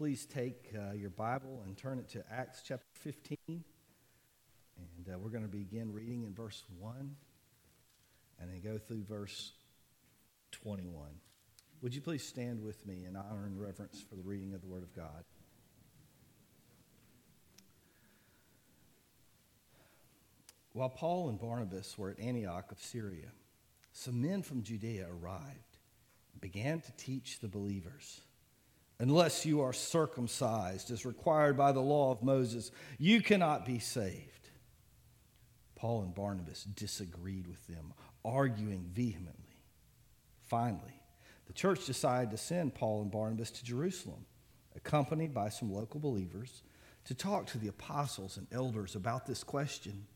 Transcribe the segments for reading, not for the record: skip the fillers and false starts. Please take your Bible and turn it to Acts chapter 15. And we're going to begin reading in verse 1 and then go through verse 21. Would you please stand with me in honor and reverence for the reading of the Word of God? While Paul and Barnabas were at Antioch of Syria, some men from Judea arrived and began to teach the believers, "Unless you are circumcised as required by the law of Moses, you cannot be saved." Paul and Barnabas disagreed with them, arguing vehemently. Finally, the church decided to send Paul and Barnabas to Jerusalem, accompanied by some local believers, to talk to the apostles and elders about this question.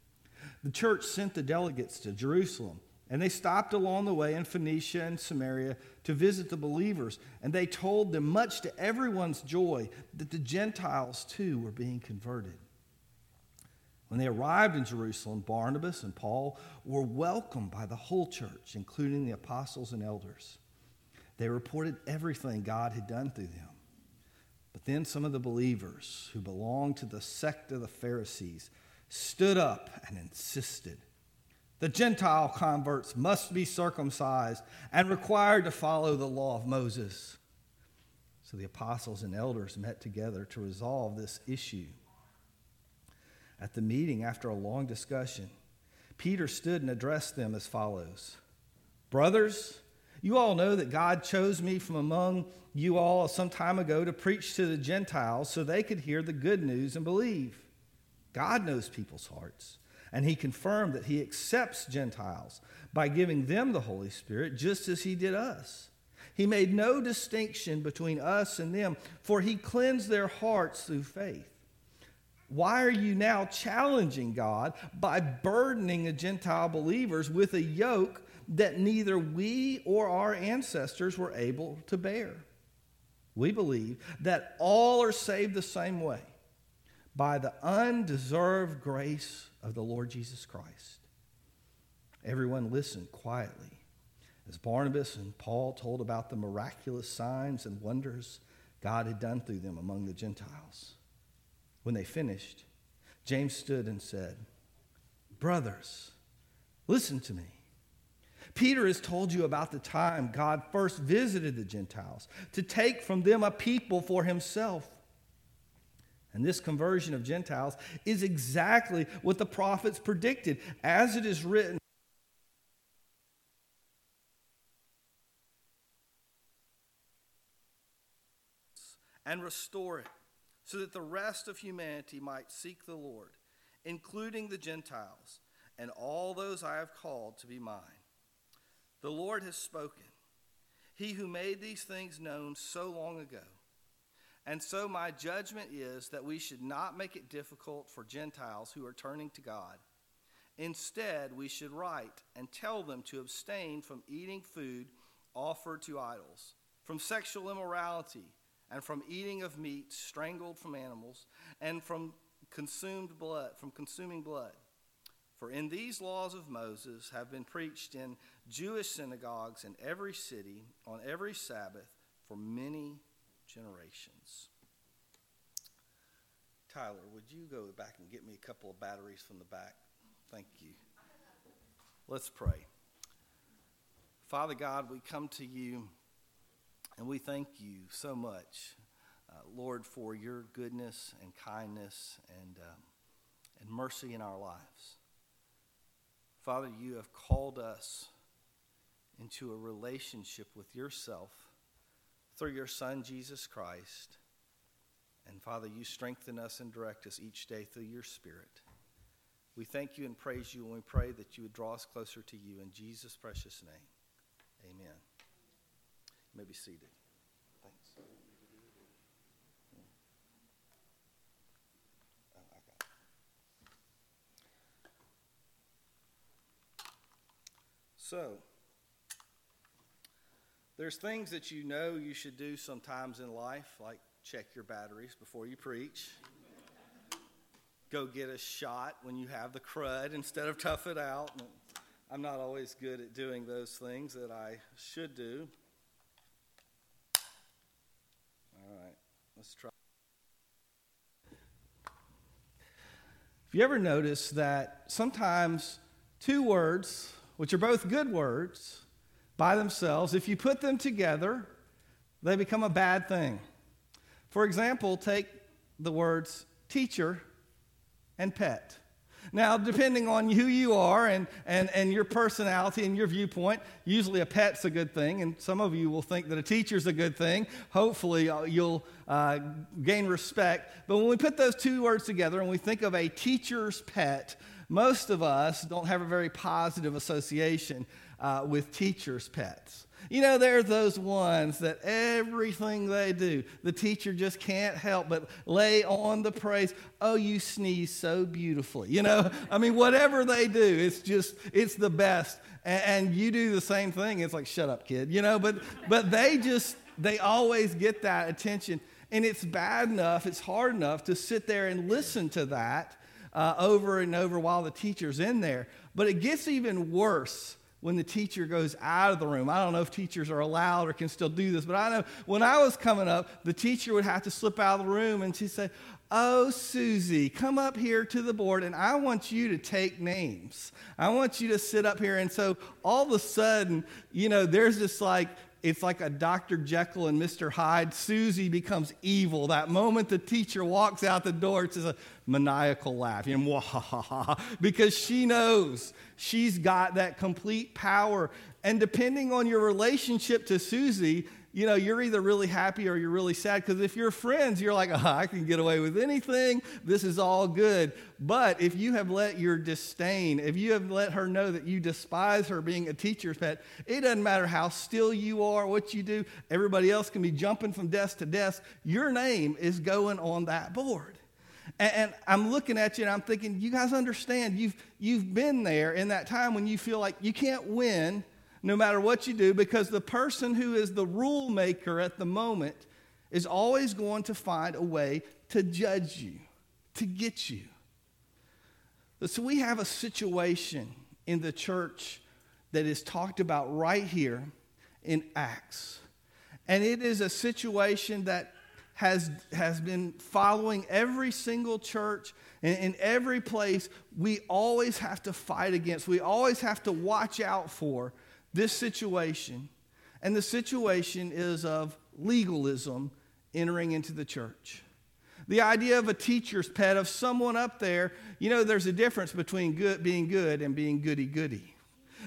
The church sent the delegates to Jerusalem, and they stopped along the way in Phoenicia and Samaria to visit the believers. And they told them, much to everyone's joy, that the Gentiles too were being converted. When they arrived in Jerusalem, Barnabas and Paul were welcomed by the whole church, including the apostles and elders. They reported everything God had done through them. But then some of the believers who belonged to the sect of the Pharisees stood up and insisted, "The Gentile converts must be circumcised and required to follow the law of Moses." So the apostles and elders met together to resolve this issue. At the meeting, after a long discussion, Peter stood and addressed them as follows, "Brothers, you all know that God chose me from among you all some time ago to preach to the Gentiles so they could hear the good news and believe. God knows people's hearts. And he confirmed that he accepts Gentiles by giving them the Holy Spirit, just as he did us. He made no distinction between us and them, for he cleansed their hearts through faith. Why are you now challenging God by burdening the Gentile believers with a yoke that neither we or our ancestors were able to bear? We believe that all are saved the same way, by the undeserved grace of the Lord Jesus Christ." Everyone listened quietly as Barnabas and Paul told about the miraculous signs and wonders God had done through them among the Gentiles. When they finished, James stood and said, "Brothers, listen to me. Peter has told you about the time God first visited the Gentiles to take from them a people for himself. And this conversion of Gentiles is exactly what the prophets predicted, as it is written. And restore it, so that the rest of humanity might seek the Lord, including the Gentiles and all those I have called to be mine. The Lord has spoken, he who made these things known so long ago. And so my judgment is that we should not make it difficult for Gentiles who are turning to God. Instead, we should write and tell them to abstain from eating food offered to idols, from sexual immorality, and from eating of meat strangled from animals, and from consuming blood. For in these laws of Moses have been preached in Jewish synagogues in every city on every Sabbath for many generations." Tyler, would you go back and get me a couple of batteries from the back? Thank you. Let's pray. Father God, we come to you and we thank you so much, Lord, for your goodness and kindness and mercy in our lives. Father, you have called us into a relationship with yourself through your Son, Jesus Christ. And Father, you strengthen us and direct us each day through your Spirit. We thank you and praise you, and we pray that you would draw us closer to you. In Jesus' precious name, amen. You may be seated. Thanks. So, there's things that you know you should do sometimes in life, like check your batteries before you preach, go get a shot when you have the crud instead of tough it out. And I'm not always good at doing those things that I should do. All right, let's try. If you ever notice that sometimes two words, which are both good words by themselves, if you put them together, they become a bad thing. For example, take the words teacher and pet. Now, depending on who you are and your personality and your viewpoint, usually a pet's a good thing, and some of you will think that a teacher's a good thing. Hopefully, you'll gain respect. But when we put those two words together and we think of a teacher's pet, most of us don't have a very positive association with teacher's pets. You know, there are those ones that everything they do, the teacher just can't help but lay on the praise. Oh, you sneeze so beautifully. You know, I mean, whatever they do, it's the best. And you do the same thing. It's like, shut up, kid. You know, but they always get that attention. And it's bad enough, it's hard enough to sit there and listen to that over and over while the teacher's in there. But it gets even worse when the teacher goes out of the room. I don't know if teachers are allowed or can still do this, but I know when I was coming up, the teacher would have to slip out of the room, and she'd say, "Oh, Susie, come up here to the board, and I want you to take names. I want you to sit up here." And so all of a sudden, you know, there's this like, it's like a Dr. Jekyll and Mr. Hyde. Susie becomes evil. That moment the teacher walks out the door, it's just a maniacal laugh. You know, wah, ha, ha, ha, because she knows she's got that complete power. And depending on your relationship to Susie, you know, you're either really happy or you're really sad. Because if you're friends, you're like, oh, I can get away with anything. This is all good. But if you have let your disdain, if you have let her know that you despise her being a teacher's pet, it doesn't matter how still you are, what you do. Everybody else can be jumping from desk to desk. Your name is going on that board. And I'm looking at you and I'm thinking, you guys understand, you've been there in that time when you feel like you can't win no matter what you do, because the person who is the rule maker at the moment is always going to find a way to judge you, to get you. So we have a situation in the church that is talked about right here in Acts. And it is a situation that has been following every single church and in every place. We always have to fight against. We always have to watch out for this situation, and the situation is of legalism entering into the church. The idea of a teacher's pet, of someone up there, you know, there's a difference between being good and being goody-goody.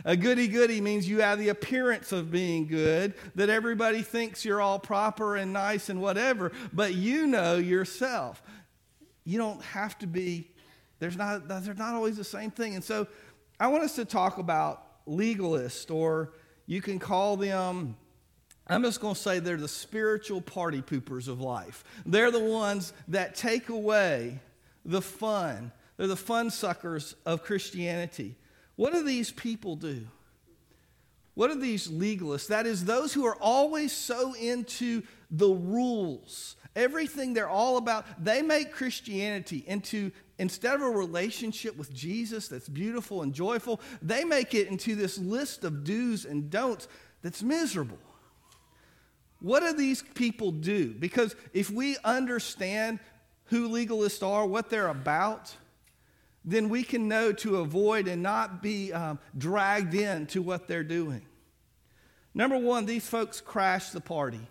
A goody-goody means you have the appearance of being good, that everybody thinks you're all proper and nice and whatever, but you know yourself. You don't have to be, they're not always the same thing. And so I want us to talk about legalists, or you can call them, I'm just going to say they're the spiritual party poopers of life. They're the ones that take away the fun. They're the fun suckers of Christianity. What do these people do? What are these legalists? That is, those who are always so into the rules. Everything they're all about, they make Christianity into, instead of a relationship with Jesus that's beautiful and joyful, they make it into this list of do's and don'ts that's miserable. What do these people do? Because if we understand who legalists are, what they're about, then we can know to avoid and not be dragged into what they're doing. Number one, these folks crash the party.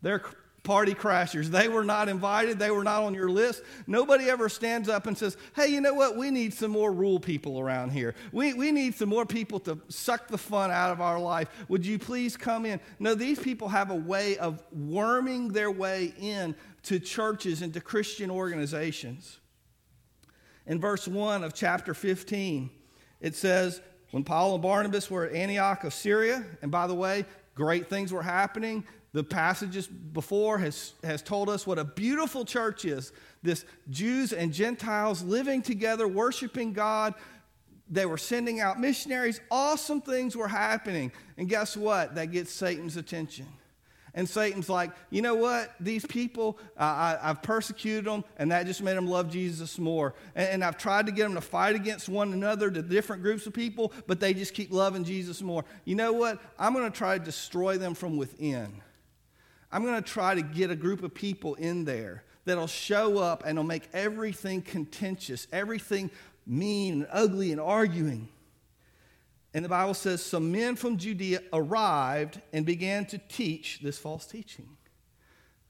They're party crashers. They were not invited. They were not on your list. Nobody ever stands up and says, hey, you know what? We need some more rule people around here. We need some more people to suck the fun out of our life. Would you please come in? No, these people have a way of worming their way in to churches and to Christian organizations. In verse 1 of chapter 15, it says, when Paul and Barnabas were at Antioch of Syria, and by the way, great things were happening. The passages before has told us what a beautiful church is. This Jews and Gentiles living together, worshiping God. They were sending out missionaries. Awesome things were happening. And guess what? That gets Satan's attention. And Satan's like, you know what? These people, I've persecuted them, and that just made them love Jesus more. And I've tried to get them to fight against one another, to different groups of people, but they just keep loving Jesus more. You know what? I'm going to try to destroy them from within. I'm going to try to get a group of people in there that'll show up and will make everything contentious, everything mean and ugly and arguing. And the Bible says, some men from Judea arrived and began to teach this false teaching.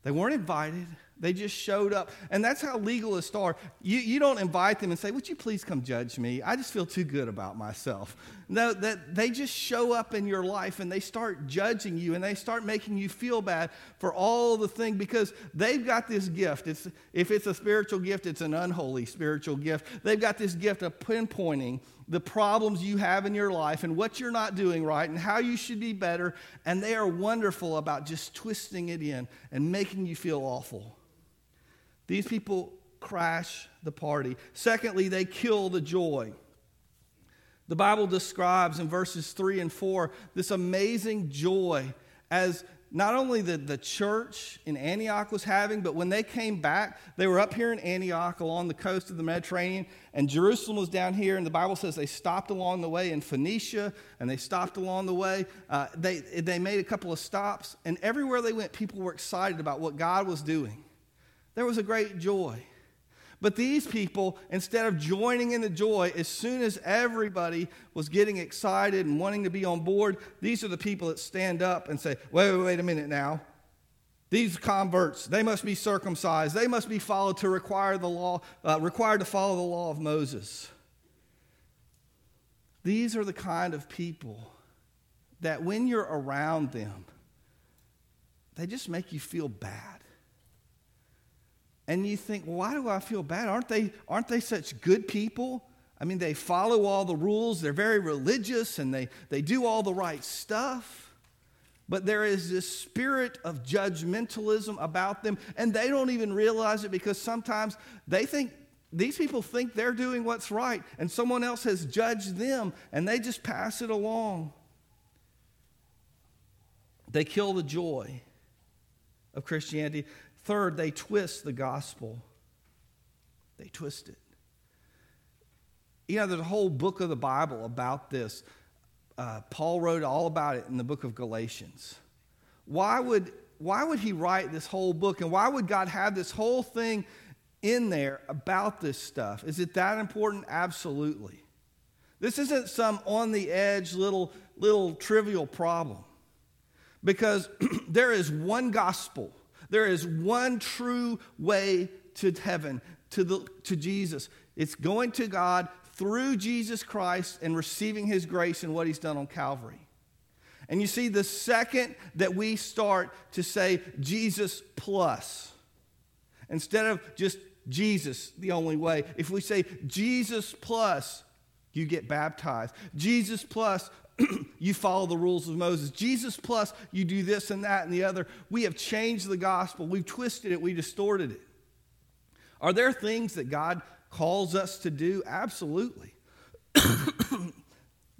They weren't invited. They just showed up. And that's how legalists are. You don't invite them and say, would you please come judge me? I just feel too good about myself. No, that they just show up in your life and they start judging you and they start making you feel bad for all the things because they've got this gift. If it's a spiritual gift, it's an unholy spiritual gift. They've got this gift of pinpointing the problems you have in your life and what you're not doing right and how you should be better. And they are wonderful about just twisting it in and making you feel awful. These people crash the party. Secondly, they kill the joy. The Bible describes in verses 3 and 4 this amazing joy as not only the church in Antioch was having, but when they came back, they were up here in Antioch along the coast of the Mediterranean, and Jerusalem was down here, and the Bible says they stopped along the way in Phoenicia, and they stopped along the way. They made a couple of stops, and everywhere they went, people were excited about what God was doing. There was a great joy. But these people, instead of joining in the joy, as soon as everybody was getting excited and wanting to be on board, these are the people that stand up and say, wait a minute now. These converts, they must be circumcised. They must be followed to require the law, required to follow the law of Moses. These are the kind of people that when you're around them, they just make you feel bad. And you think, why do I feel bad? Aren't they such good people? I mean, they follow all the rules. They're very religious, and they do all the right stuff. But there is this spirit of judgmentalism about them, and they don't even realize it because sometimes they think, these people think they're doing what's right, and someone else has judged them, and they just pass it along. They kill the joy of Christianity. Third, they twist the gospel. They twist it. You know, there's a whole book of the Bible about this. Paul wrote all about it in the book of Galatians. Why would he write this whole book? And why would God have this whole thing in there about this stuff? Is it that important? Absolutely. This isn't some on-the-edge little trivial problem. Because there is one gospel. There is one true way to heaven, to Jesus. It's going to God through Jesus Christ and receiving his grace and what he's done on Calvary. And you see, the second that we start to say Jesus plus, instead of just Jesus, the only way, if we say Jesus plus, you get baptized. Jesus plus, you follow the rules of Moses. Jesus plus, you do this and that and the other. We have changed the gospel. We've twisted it. We distorted it. Are there things that God calls us to do? Absolutely.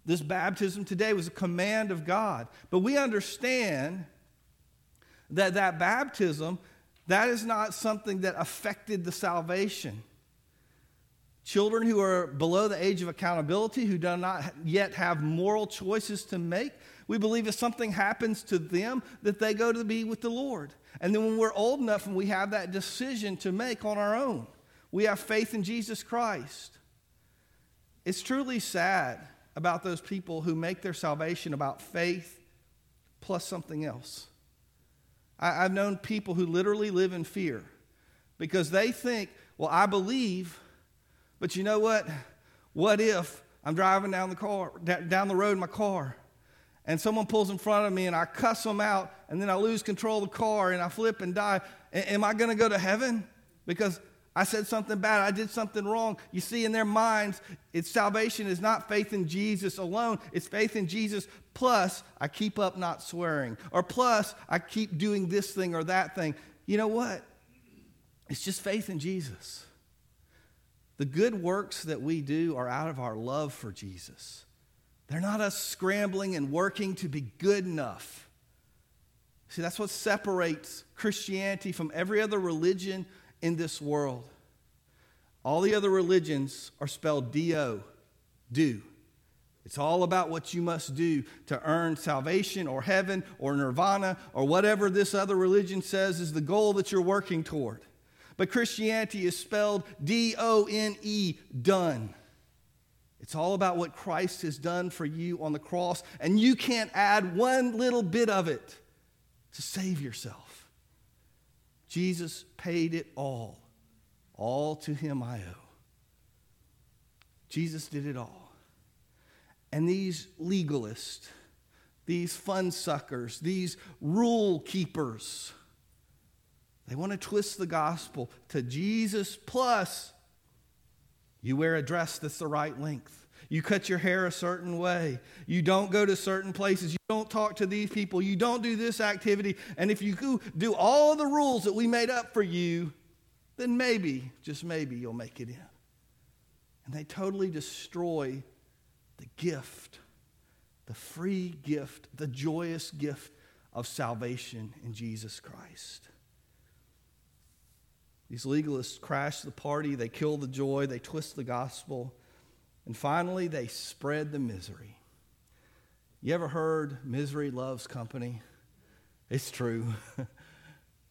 This baptism today was a command of God. But we understand that baptism, that is not something that affected the salvation. Children who are below the age of accountability, who do not yet have moral choices to make, we believe if something happens to them, that they go to be with the Lord. And then when we're old enough and we have that decision to make on our own, we have faith in Jesus Christ. It's truly sad about those people who make their salvation about faith plus something else. I've known people who literally live in fear because they think, well, I believe. But you know what? What if I'm driving down the road in my car, and someone pulls in front of me, and I cuss them out, and then I lose control of the car, and I flip and die? Am I going to go to heaven because I said something bad? I did something wrong. You see, in their minds, it's salvation is not faith in Jesus alone. It's faith in Jesus plus I keep up not swearing, or plus I keep doing this thing or that thing. You know what? It's just faith in Jesus. The good works that we do are out of our love for Jesus. They're not us scrambling and working to be good enough. See, that's what separates Christianity from every other religion in this world. All the other religions are spelled D-O, do. It's all about what you must do to earn salvation or heaven or nirvana or whatever this other religion says is the goal that you're working toward. But Christianity is spelled D-O-N-E, done. It's all about what Christ has done for you on the cross, and you can't add one little bit of it to save yourself. Jesus paid it all. All to him I owe. Jesus did it all. And these legalists, these fun suckers, these rule keepers, they want to twist the gospel to Jesus plus you wear a dress that's the right length. You cut your hair a certain way. You don't go to certain places. You don't talk to these people. You don't do this activity. And if you do all the rules that we made up for you, then maybe, just maybe, you'll make it in. And they totally destroy the gift, the free gift, the joyous gift of salvation in Jesus Christ. These legalists crash the party, they kill the joy, they twist the gospel, and finally they spread the misery. You ever heard misery loves company? It's true.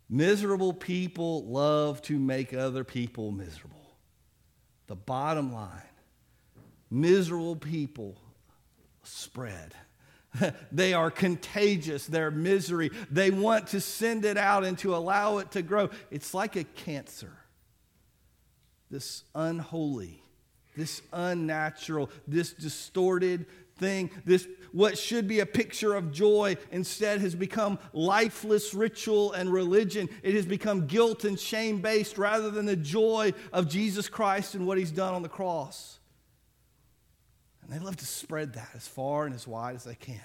Miserable people love to make other people miserable. The bottom line, miserable people spread. They are contagious, their misery. They want to send it out and to allow it to grow. It's like a cancer. This unholy, this unnatural, this distorted thing, this what should be a picture of joy instead has become lifeless ritual and religion. It has become guilt and shame-based rather than the joy of Jesus Christ and what he's done on the cross. And they love to spread that as far and as wide as they can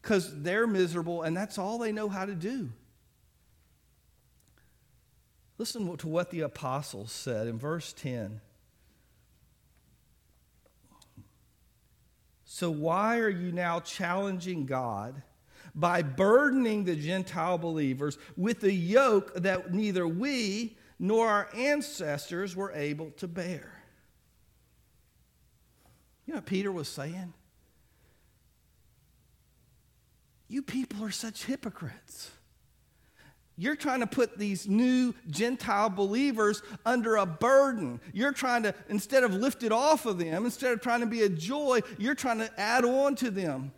because they're miserable and that's all they know how to do. Listen to what the apostles said in verse 10. So why are you now challenging God by burdening the Gentile believers with a yoke that neither we nor our ancestors were able to bear? You know what Peter was saying? You people are such hypocrites. You're trying to put these new Gentile believers under a burden. You're trying to, instead of lift it off of them, instead of trying to be a joy, you're trying to add on to them.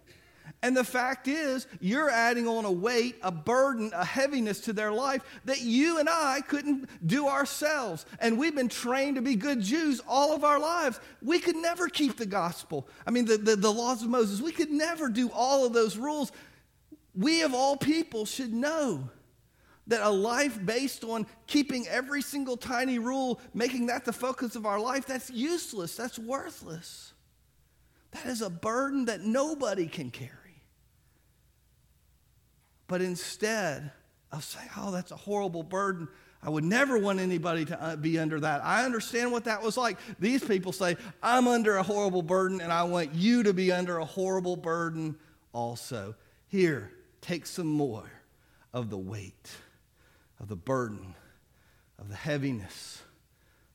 And the fact is, you're adding on a weight, a burden, a heaviness to their life that you and I couldn't do ourselves. And we've been trained to be good Jews all of our lives. We could never keep the gospel. I mean, the laws of Moses. We could never do all of those rules. We of all people should know that a life based on keeping every single tiny rule, making that the focus of our life, that's useless, that's worthless. That is a burden that nobody can carry. But instead of saying, oh, that's a horrible burden, I would never want anybody to be under that. I understand what that was like. These people say, I'm under a horrible burden, and I want you to be under a horrible burden also. Here, take some more of the weight, of the burden, of the heaviness,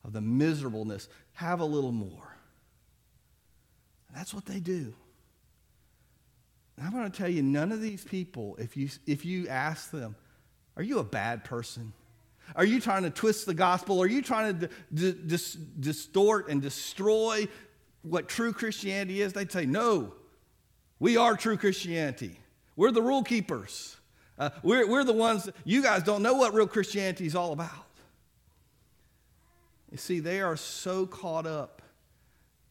of the miserableness. Have a little more. And that's what they do. And I'm going to tell you, none of these people, if you ask them, are you a bad person? Are you trying to twist the gospel? Are you trying to distort and destroy what true Christianity is? They'd say, no, we are true Christianity. We're the rule keepers. We're the ones, you guys don't know what real Christianity is all about. You see, they are so caught up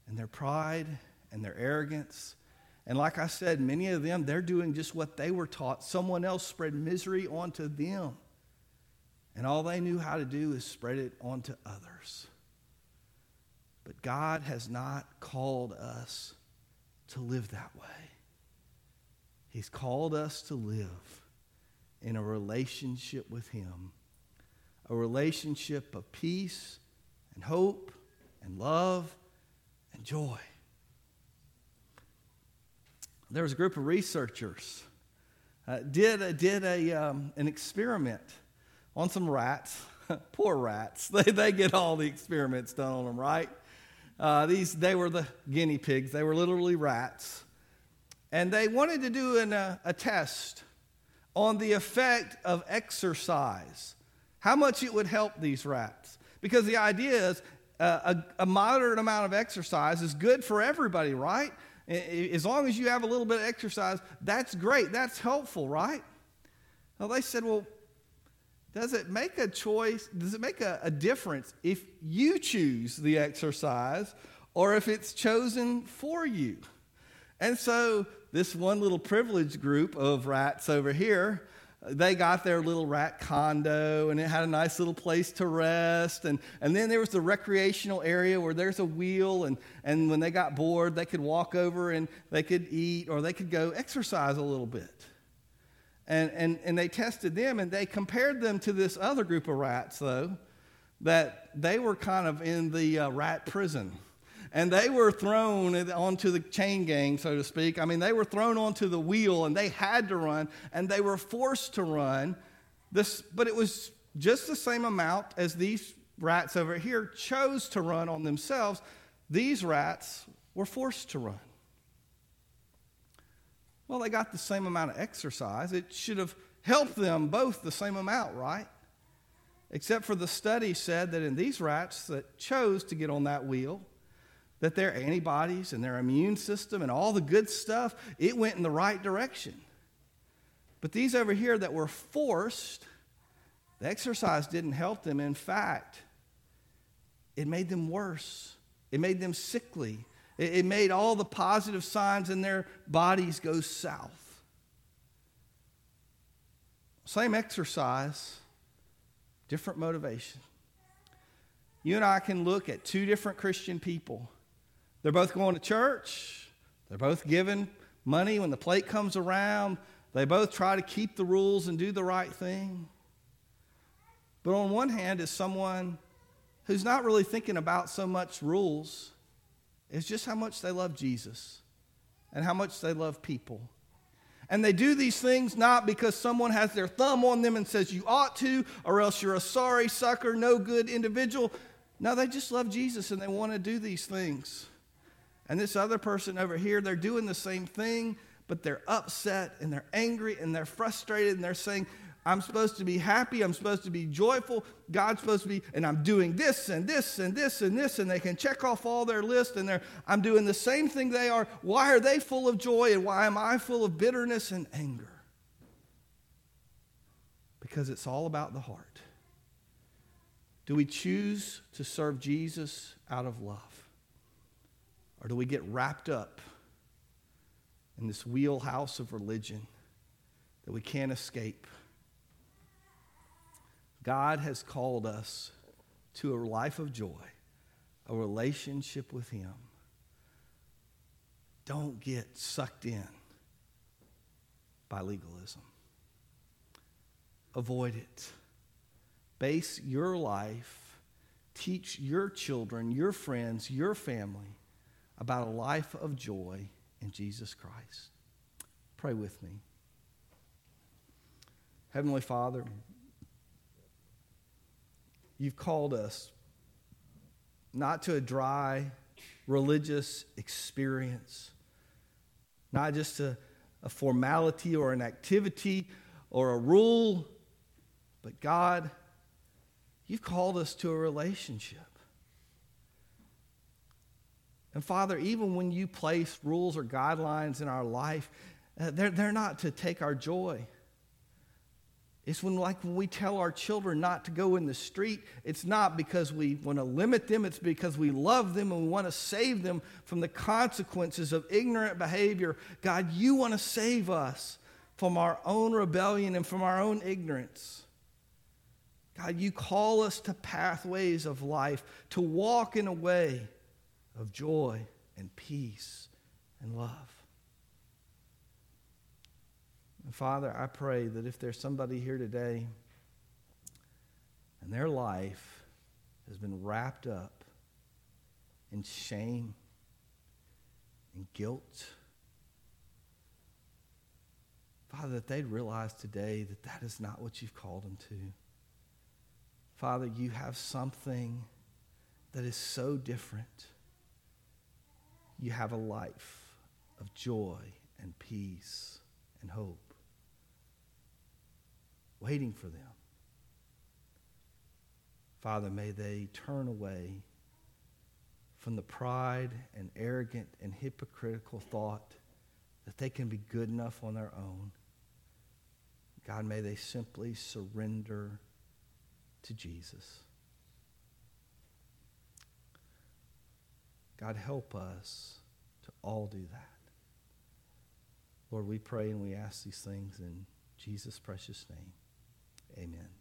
in their pride and their arrogance. And like I said, many of them, they're doing just what they were taught. Someone else spread misery onto them. And all they knew how to do is spread it onto others. But God has not called us to live that way. He's called us to live in a relationship with him, a relationship of peace and hope and love and joy. There was a group of researchers did an experiment on some rats. Poor rats. They get all the experiments done on them, right? They were the guinea pigs. They were literally rats. And they wanted to do a test on the effect of exercise, how much it would help these rats. Because the idea is a moderate amount of exercise is good for everybody, right? As long as you have a little bit of exercise, that's great. That's helpful, right? Well, they said, well, does it make a choice? Does it make a difference if you choose the exercise or if it's chosen for you? And so this one little privileged group of rats over here, they got their little rat condo, and it had a nice little place to rest. And then there was the recreational area where there's a wheel, and when they got bored, they could walk over and they could eat or they could go exercise a little bit. And they tested them, and they compared them to this other group of rats, though, that they were kind of in the rat prison. And they were thrown onto the chain gang, so to speak. I mean, they were thrown onto the wheel, and they had to run, and they were forced to run. But it was just the same amount as these rats over here chose to run on themselves. These rats were forced to run. Well, they got the same amount of exercise. It should have helped them both the same amount, right? Except for the study said that in these rats that chose to get on that wheel, that their antibodies and their immune system and all the good stuff, it went in the right direction. But these over here that were forced, the exercise didn't help them. In fact, it made them worse. It made them sickly. It made all the positive signs in their bodies go south. Same exercise, different motivation. You and I can look at two different Christian people. They're both going to church. They're both giving money when the plate comes around. They both try to keep the rules and do the right thing. But on one hand is someone who's not really thinking about so much rules. It's just how much they love Jesus and how much they love people. And they do these things not because someone has their thumb on them and says you ought to, or else you're a sorry sucker, no good individual. No, they just love Jesus and they want to do these things. And this other person over here, they're doing the same thing, but they're upset and they're angry and they're frustrated and they're saying, I'm supposed to be happy, I'm supposed to be joyful, God's supposed to be, and I'm doing this and this and this and this, and they can check off all their list, and I'm doing the same thing they are. Why are they full of joy, and why am I full of bitterness and anger? Because it's all about the heart. Do we choose to serve Jesus out of love? Or do we get wrapped up in this wheelhouse of religion that we can't escape? God has called us to a life of joy, a relationship with Him. Don't get sucked in by legalism. Avoid it. Base your life, teach your children, your friends, your family about a life of joy in Jesus Christ. Pray with me. Heavenly Father, You've called us not to a dry religious experience, not just a formality or an activity or a rule, but God, You've called us to a relationship. And Father, even when You place rules or guidelines in our life, they're not to take our joy. It's when we tell our children not to go in the street, it's not because we want to limit them, it's because we love them and we want to save them from the consequences of ignorant behavior. God, You want to save us from our own rebellion and from our own ignorance. God, You call us to pathways of life, to walk in a way of joy and peace and love. And Father, I pray that if there's somebody here today and their life has been wrapped up in shame and guilt, Father, that they'd realize today that that is not what You've called them to. Father, You have something that is so different. You have a life of joy and peace and hope, waiting for them. Father, may they turn away from the pride and arrogant and hypocritical thought that they can be good enough on their own. God, may they simply surrender to Jesus. God, help us to all do that. Lord, we pray and we ask these things in Jesus' precious name. Amen.